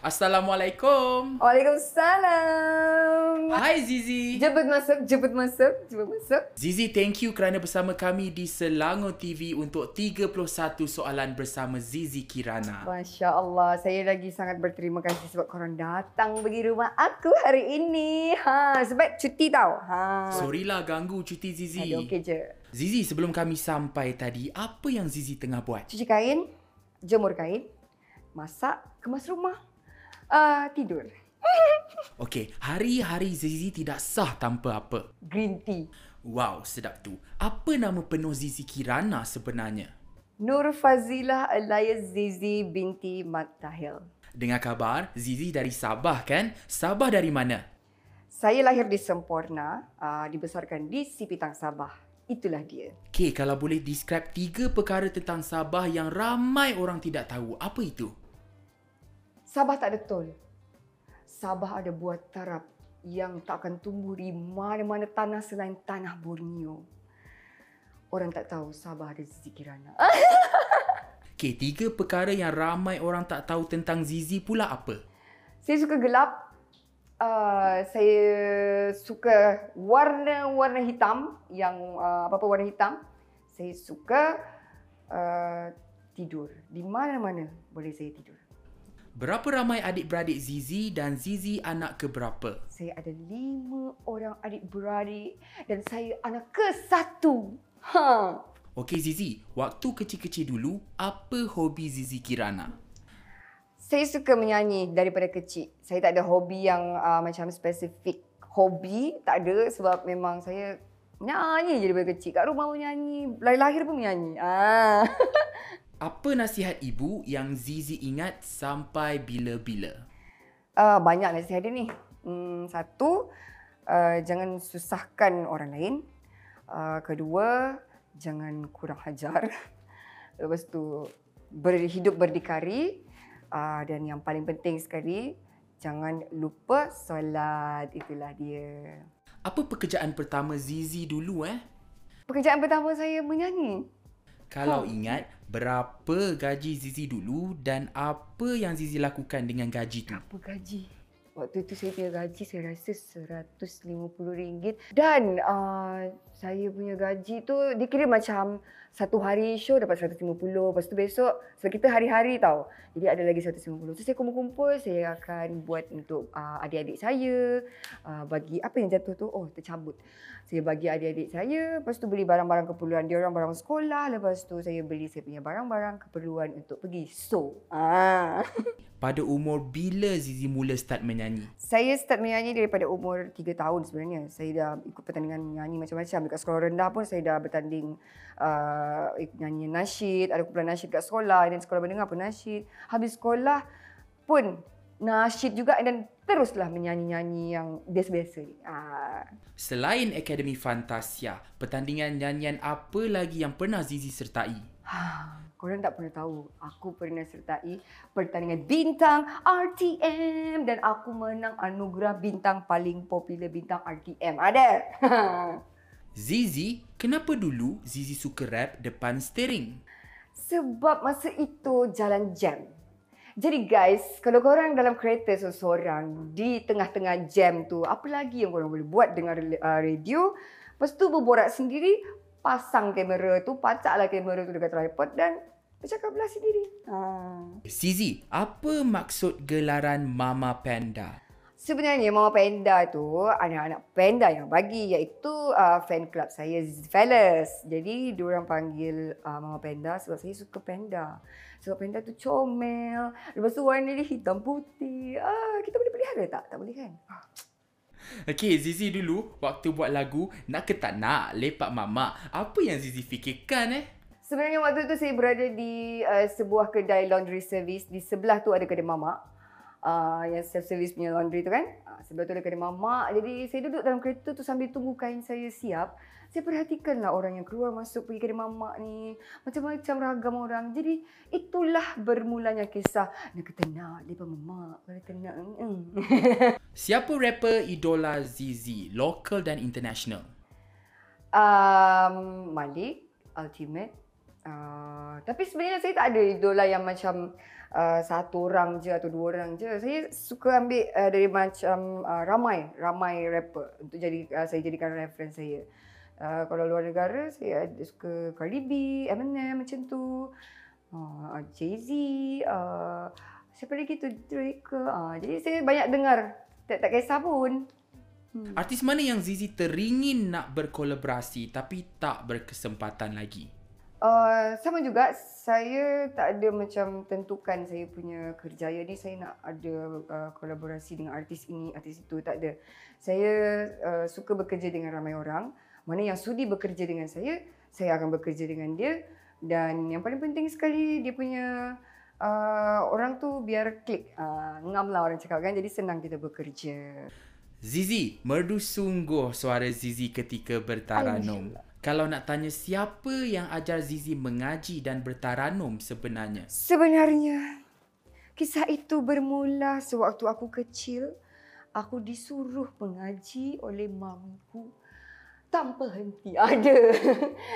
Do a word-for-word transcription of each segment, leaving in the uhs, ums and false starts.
Assalamualaikum. Waalaikumsalam. Hai Zizi. Jemput masuk, jemput masuk, jemput masuk. Zizi, thank you kerana bersama kami di Selangor T V untuk tiga puluh satu soalan bersama Zizi Kirana. Masya Allah, saya lagi sangat berterima kasih sebab korang datang pergi rumah aku hari ini. Ha, sebab cuti tau. Ha. Sorry lah ganggu cuti Zizi. Ada okey je. Zizi, sebelum kami sampai tadi, apa yang Zizi tengah buat? Cuci kain, jemur kain, masak, kemas rumah. Uh, tidur. Okey, hari-hari Zizi tidak sah tanpa apa? Green tea. Wow, sedap tu. Apa nama penuh Zizi Kirana sebenarnya? Nurfazilah alayah Zizi binti Matahil. Dengar kabar, Zizi dari Sabah kan? Sabah dari mana? Saya lahir di Semporna, uh, dibesarkan di Sipitang Sabah. Itulah dia. Okey, kalau boleh describe tiga perkara tentang Sabah yang ramai orang tidak tahu, apa itu? Sabah tak ada tol. Sabah ada buah tarap yang tak akan tumbuh di mana-mana tanah selain tanah Borneo. Orang tak tahu Sabah ada Zizi Kirana. Okey, tiga perkara yang ramai orang tak tahu tentang Zizi pula apa? Saya suka gelap. Uh, saya suka warna-warna hitam. Yang uh, apa-apa warna hitam. Saya suka uh, tidur. Di mana-mana boleh saya tidur. Berapa ramai adik-beradik Zizi dan Zizi anak keberapa? Saya ada lima orang adik-beradik dan saya anak ke satu. Ha. Okey Zizi, waktu kecil-kecil dulu, apa hobi Zizi Kirana? Saya suka menyanyi daripada kecil. Saya tak ada hobi yang uh, macam spesifik. Hobi tak ada sebab memang saya nyanyi je daripada kecil. Kat rumah pun nyanyi, lahir-lahir pun menyanyi. Ah. Apa nasihat ibu yang Zizi ingat sampai bila-bila? Uh, banyak nasihat dia ni. Hmm, satu, uh, jangan susahkan orang lain. Uh, kedua, jangan kurang hajar. Lepas tu, berhidup berdikari. Uh, dan yang paling penting sekali, jangan lupa solat. Itulah dia. Apa pekerjaan pertama Zizi dulu? eh? Pekerjaan pertama saya menyanyi. Kalau ingat, berapa gaji Zizi dulu dan apa yang Zizi lakukan dengan gaji tu? Apa gaji? Waktu itu saya punya gaji saya rasa seratus lima puluh ringgit. Dan uh, saya punya gaji tu dikira macam satu hari show dapat seratus lima puluh. Lepas tu besok, sebab kita hari-hari tau. Jadi ada lagi seratus lima puluh. So saya kumpul-kumpul, saya akan buat untuk uh, adik-adik saya. Uh, bagi apa yang jatuh tu, oh tercabut. Saya bagi adik-adik saya, lepas tu beli barang-barang keperluan dia orang, barang sekolah, lepas tu saya beli saya punya barang-barang keperluan untuk pergi show. Ah. Pada umur bila Zizi mula start menyanyi? Saya start menyanyi daripada umur tiga tahun sebenarnya. Saya dah ikut pertandingan menyanyi macam-macam. Dekat sekolah rendah pun saya dah bertanding uh, nyanyi nasyid, ada kumpulan nasyid dekat sekolah dan sekolah menengah pun nasyid. Habis sekolah pun nasyid juga dan teruslah menyanyi-nyanyi yang biasa-biasa ni. Ah. Selain Akademi Fantasia, pertandingan nyanyian apa lagi yang pernah Zizi sertai? Korang tak pernah tahu, aku pernah sertai pertandingan Bintang R T M dan aku menang anugerah bintang paling popular Bintang R T M. Ada? Zizi, kenapa dulu Zizi suka rap depan steering? Sebab masa itu jalan jam. Jadi guys, kalau korang dalam kereta seorang-seorang, di tengah-tengah jam tu, apa lagi yang korang boleh buat dengan radio? Lepas tu berborak sendiri, pasang kamera tu, pacaklah kamera tu dekat tripod dan bercakaplah sendiri. Ha. Zizi, apa maksud gelaran Mama Panda? Sebenarnya Mama Panda tu anak-anak panda yang bagi, iaitu uh, fan club saya, Zizi Fellas. Jadi diorang panggil uh, Mama Panda sebab saya suka panda. Sebab panda tu comel, lepas tu warna dia hitam putih. Ah, kita boleh pelihara tak? Tak boleh kan? Okey Zizi, dulu waktu buat lagu nak ke tak nak lepak mama, apa yang Zizi fikirkan eh? Sebenarnya waktu tu saya berada di uh, sebuah kedai laundry service. Di sebelah tu ada kedai mamak. Uh, yang self-service punya laundry tu kan. Uh, sebelah tu ada kedai mamak. Jadi saya duduk dalam kereta tu sambil tunggu kain saya siap. Saya perhatikanlah orang yang keluar masuk pergi kedai mamak ni. Macam-macam ragam orang. Jadi itulah bermulanya kisah nak kata nak lepas mamak. Kalau kena. Siapa rapper idola Zizi, lokal dan international? Um, Malik, Ultimate, Uh, tapi sebenarnya saya tak ada idola yang macam uh, satu orang je atau dua orang je. Saya suka ambil uh, dari macam uh, ramai, ramai rapper untuk jadi uh, saya jadikan reference saya. Uh, kalau luar negara, saya ada suka Cardi B, Eminem macam tu, uh, Jay-Z, uh, siapa lagi tu, Drake ke. Uh, jadi saya banyak dengar, tak, tak kisah pun. Hmm. Artis mana yang Zizi teringin nak berkolaborasi tapi tak berkesempatan lagi? Uh, sama juga, saya tak ada macam tentukan saya punya kerjaya ni saya nak ada uh, kolaborasi dengan artis ini, artis itu, tak ada. Saya uh, suka bekerja dengan ramai orang. Mana yang sudi bekerja dengan saya, saya akan bekerja dengan dia. Dan yang paling penting sekali, dia punya uh, orang tu biar klik, uh, ngam lah orang cakap kan, jadi senang kita bekerja. Zizi, merdu sungguh suara Zizi ketika bertaranum. Ayuh. Kalau nak tanya siapa yang ajar Zizi mengaji dan bertaranum sebenarnya? Sebenarnya, kisah itu bermula sewaktu aku kecil. Aku disuruh mengaji oleh mamku tanpa henti. Ada.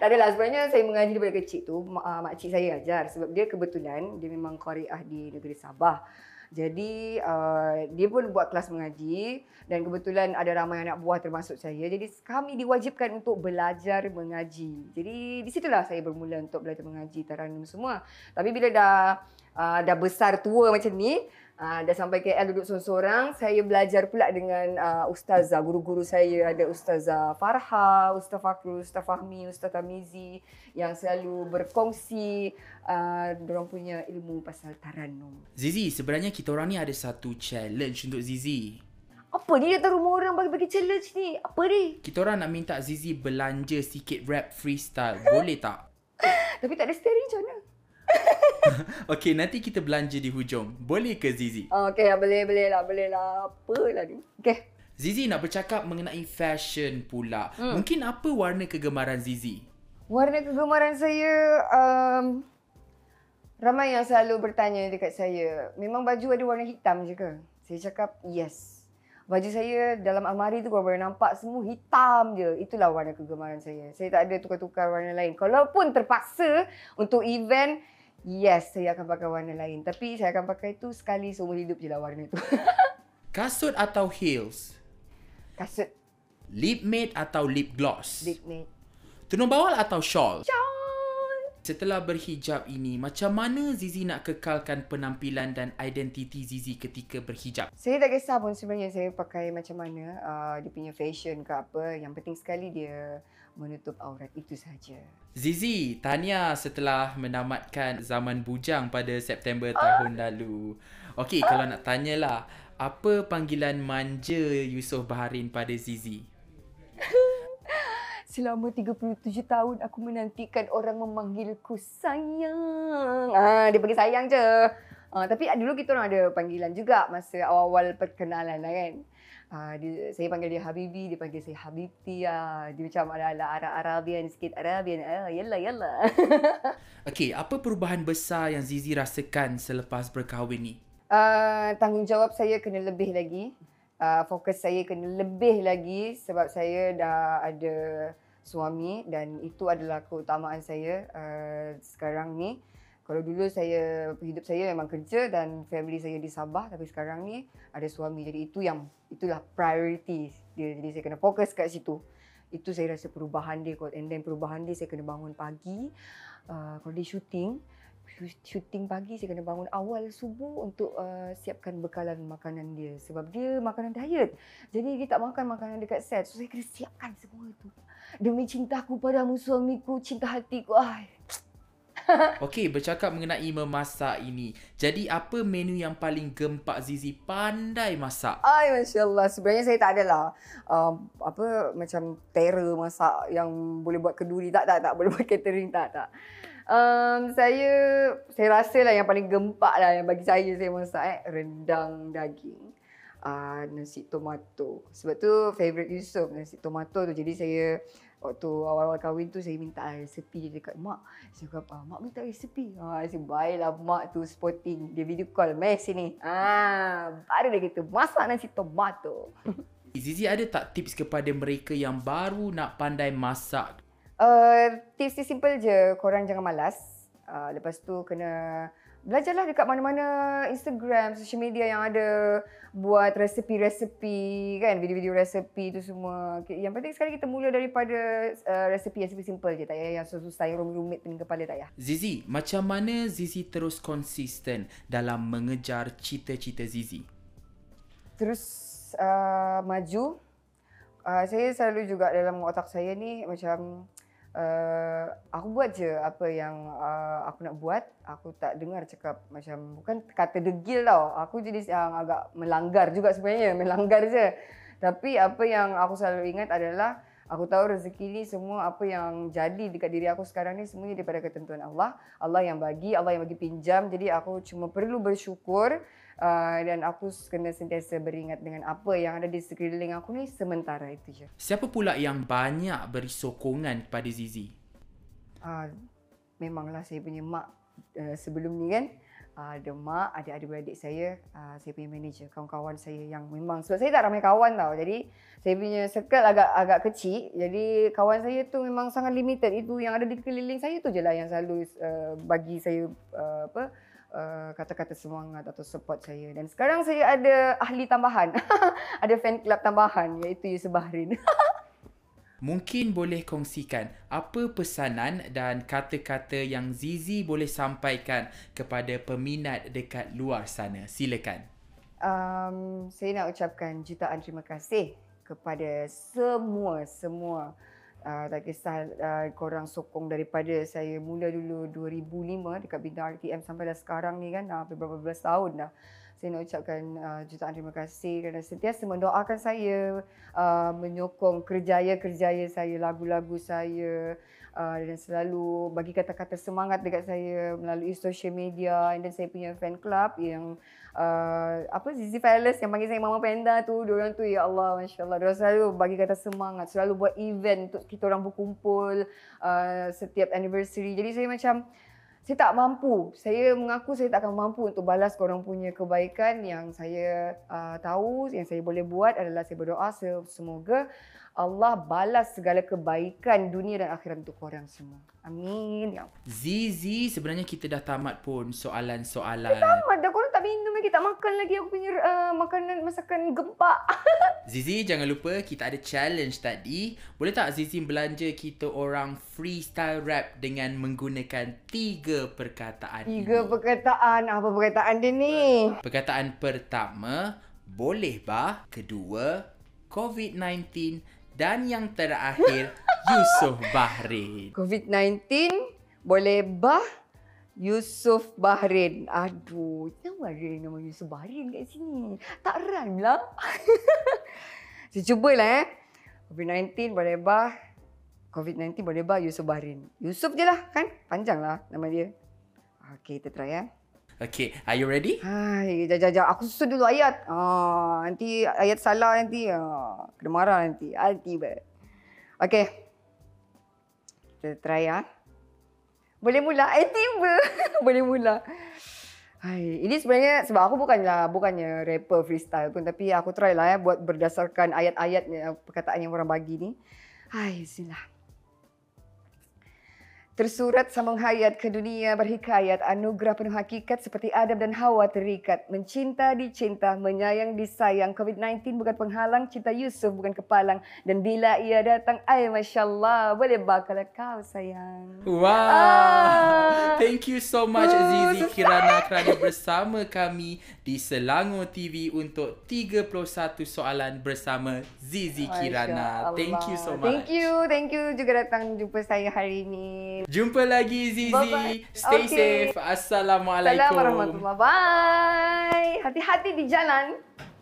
Tak adalah, sebenarnya saya mengaji daripada kecil tu. Makcik saya ajar sebab dia kebetulan dia memang qariah di negeri Sabah. Jadi uh, dia pun buat kelas mengaji dan kebetulan ada ramai anak buah termasuk saya. Jadi kami diwajibkan untuk belajar mengaji. Jadi di situlah saya bermula untuk belajar mengaji, taranum semua. Tapi bila dah uh, dah besar tua macam ni, uh, dah sampai K L duduk sorang-sorang, saya belajar pula dengan uh, ustazah, guru-guru saya. Ada Ustazah Farha, Ustazah Kruh, Ustazah Fahmi, Ustazah Mizi yang selalu berkongsi uh, dorang punya ilmu pasal taranum. Zizi, sebenarnya kita orang ni ada satu challenge untuk Zizi. Apa ni, datang rumah orang bagi-bagi challenge ni? Apa ni? Kita orang nak minta Zizi belanja sikit rap freestyle. Boleh tak? Tapi tak ada steering macam mana? Okey, nanti kita belanja di hujung. Boleh ke Zizi? Okey, boleh, boleh lah, boleh lah. Apalah ni? Okey. Zizi nak bercakap mengenai fashion pula. Hmm. Mungkin apa warna kegemaran Zizi? Warna kegemaran saya... Um... Ramai yang selalu bertanya dekat saya, memang baju ada warna hitam je ke? Saya cakap, yes. Baju saya dalam almari tu kalau boleh nampak semua hitam je. Itulah warna kegemaran saya. Saya tak ada tukar-tukar warna lain. Kalaupun terpaksa untuk event, yes, saya akan pakai warna lain. Tapi saya akan pakai tu sekali seumur hidup je lah warna tu. Kasut atau heels? Kasut. Lip matte atau lip gloss? Lip matte. Tudung bawal atau shawl? Shawl. Setelah berhijab ini, macam mana Zizi nak kekalkan penampilan dan identiti Zizi ketika berhijab? Saya tak kisah pun sebenarnya saya pakai macam mana, uh, dia punya fashion ke apa. Yang penting sekali dia menutup aurat, itu sahaja. Zizi, tahniah setelah menamatkan zaman bujang pada September tahun ah. lalu. Okey, ah. kalau nak tanyalah, apa panggilan manja Yusof Baharin pada Zizi? Selama tiga puluh tujuh tahun aku menantikan orang memanggilku sayang. Ah, dia panggil sayang je. Ah, tapi dulu kita orang ada panggilan juga masa awal-awal perkenalan lah kan. Ah, dia, saya panggil dia Habibi, dia panggil saya Habibti. Ah, dia macam ala-ala Arabian sikit, Arabian. Ah, yalah, yalah. Okey, apa perubahan besar yang Zizi rasakan selepas berkahwin ni? Ah, tanggungjawab saya kena lebih lagi. Ah, fokus saya kena lebih lagi sebab saya dah ada suami dan itu adalah keutamaan saya uh, sekarang ni. Kalau dulu saya hidup saya memang kerja dan family saya di Sabah, tapi sekarang ni ada suami, jadi itu yang itulah priority dia, jadi saya kena fokus kat situ. Itu saya rasa perubahan dia kot. And then perubahan dia, saya kena bangun pagi. Uh, kalau dia syuting, syuting pagi, saya kena bangun awal subuh untuk uh, siapkan bekalan makanan dia. Sebab dia makanan diet. Jadi dia tak makan makanan dekat set. So saya kena siapkan semua tu. Demi cintaku padamu suamiku, cinta hatiku. Ay. Okey, bercakap mengenai memasak ini. Jadi apa menu yang paling gempak Zizi pandai masak? Ay, Masya Allah. Sebenarnya saya tak adalah uh, apa, macam terror masak yang boleh buat keduri. Tak, tak, tak. Boleh buat catering. Tak, tak. Um, saya saya rasalah yang paling gempak lah yang bagi saya saya masak eh, rendang daging, uh, nasi tomato. Sebab tu favourite Yusof nasi tomato tu. Jadi saya waktu awal-awal kahwin tu saya minta resepi dekat mak. Saya kata, mak minta resepi. Ha, saya baiklah mak tu sporting. Dia video call, meh sini. Ah, baru dia kata masak nasi tomato. Zizi ada tak tips kepada mereka yang baru nak pandai masak? Uh, tips dia simple je, korang jangan malas. Uh, lepas tu kena belajarlah dekat mana-mana Instagram, social media yang ada buat resepi-resepi kan, video-video resepi tu semua. Yang penting sekali kita mula daripada uh, resepi yang simple je, tak payah yang susah yang rumit-rumit pening kepala, tak payah. Zizi, macam mana Zizi terus konsisten dalam mengejar cita-cita Zizi? Terus uh, maju. Uh, saya selalu juga dalam otak saya ni macam Uh, aku buat je apa yang uh, aku nak buat. Aku tak dengar cakap macam, bukan kata degil tau. Aku jenis yang agak melanggar juga sebenarnya, melanggar je. Tapi apa yang aku selalu ingat adalah aku tahu rezeki ni semua, apa yang jadi dekat diri aku sekarang ni semuanya daripada ketentuan Allah. Allah yang bagi, Allah yang bagi pinjam. Jadi aku cuma perlu bersyukur uh, dan aku kena sentiasa beringat dengan apa yang ada di sekeliling aku ni sementara itu je. Siapa pula yang banyak beri sokongan kepada Zizi? Uh, memanglah saya punya mak uh, sebelum ni kan. Ada mak, ada adik-adik saya, saya punya manager, kawan-kawan saya yang memang, sebab saya tak ramai kawan tau. Jadi saya punya circle agak agak kecil. Jadi kawan saya tu memang sangat limited. Itu yang ada di keliling saya tu je lah yang selalu uh, bagi saya uh, apa uh, kata-kata semangat atau support saya. Dan sekarang saya ada ahli tambahan. Ada fan club tambahan, iaitu Yusof Baharin. Mungkin boleh kongsikan apa pesanan dan kata-kata yang Zizi boleh sampaikan kepada peminat dekat luar sana. Silakan. Um, saya nak ucapkan jutaan terima kasih kepada semua-semua. Uh, tak kisah uh, korang sokong daripada saya mula dulu dua ribu lima dekat Bintang R T M sampai dah sekarang ni kan, dah hampir berapa belas tahun dah. Saya nak ucapkan uh, jutaan terima kasih kerana sentiasa mendoakan saya, uh, menyokong kerjaya-kerjaya saya, lagu-lagu saya uh, dan selalu bagi kata-kata semangat dekat saya melalui social media. Dan saya punya fan club yang uh, apa Zizi Fellas yang panggil saya Mama Panda tu, diorang tu ya Allah, masya-Allah, diorang selalu bagi kata semangat, selalu buat event untuk kita orang berkumpul uh, setiap anniversary. Jadi saya macam, saya tak mampu. Saya mengaku saya tak akan mampu untuk balas korang punya kebaikan. Yang saya uh, tahu, yang saya boleh buat adalah saya berdoa semoga Allah balas segala kebaikan dunia dan akhirat untuk korang semua. Amin. Zizi, sebenarnya kita dah tamat pun soalan-soalan. Kita tamat dah. Korang tak minum lagi, tak makan lagi aku punya uh, makanan, masakan gempak. Zizi, jangan lupa kita ada challenge tadi. Boleh tak Zizi belanja kita orang freestyle rap dengan menggunakan tiga perkataan. Tiga ini. Perkataan. Apa perkataan dia ni? Perkataan pertama, boleh bah. Kedua, COVID nineteen. Dan yang terakhir, Yusof Baharin. COVID nineteen, boleh bah, Yusof Baharin. Aduh, kenapa ada nama Yusof Baharin kat sini? Tak rhyme lah. Saya cubalah eh. COVID nineteen, boleh bah. COVID nineteen boleh bah Yusof Baharin. Yusof je lah kan? Panjang lah nama dia. Okay, kita try ya. Okay, are you ready? Hai, jap, jap, jap. Aku susun dulu ayat. Ah, nanti ayat salah nanti. Ah, kena marah nanti. Nanti ber. Okay. Kita try ya. Boleh mula. Eh, tiba. Boleh mula. Hai, ini sebenarnya sebab aku bukanlah, bukannya rapper freestyle pun. Tapi aku try lah ya. Buat berdasarkan ayat-ayat perkataan yang orang bagi ni. Hai, silah. Tersurat sambung hayat ke dunia berhikayat, anugerah penuh hakikat seperti Adam dan Hawa terikat. Mencinta dicinta, menyayang disayang, COVID nineteen bukan penghalang, cinta Yusof bukan kepalang. Dan bila ia datang, ay Masya Allah, boleh bakal kau sayang. Wow, ah. Thank you so much uh, Zizi Kirana kerana bersama kami di Selangor T V untuk tiga puluh satu soalan bersama Zizi Kirana. Thank you so much. Thank you, thank you juga datang jumpa saya hari ini. Jumpa lagi Zizi. Bye-bye. Stay okay. Safe. Assalamualaikum. Assalamualaikum warahmatullahi wabarakatuh. Bye. Hati-hati di jalan.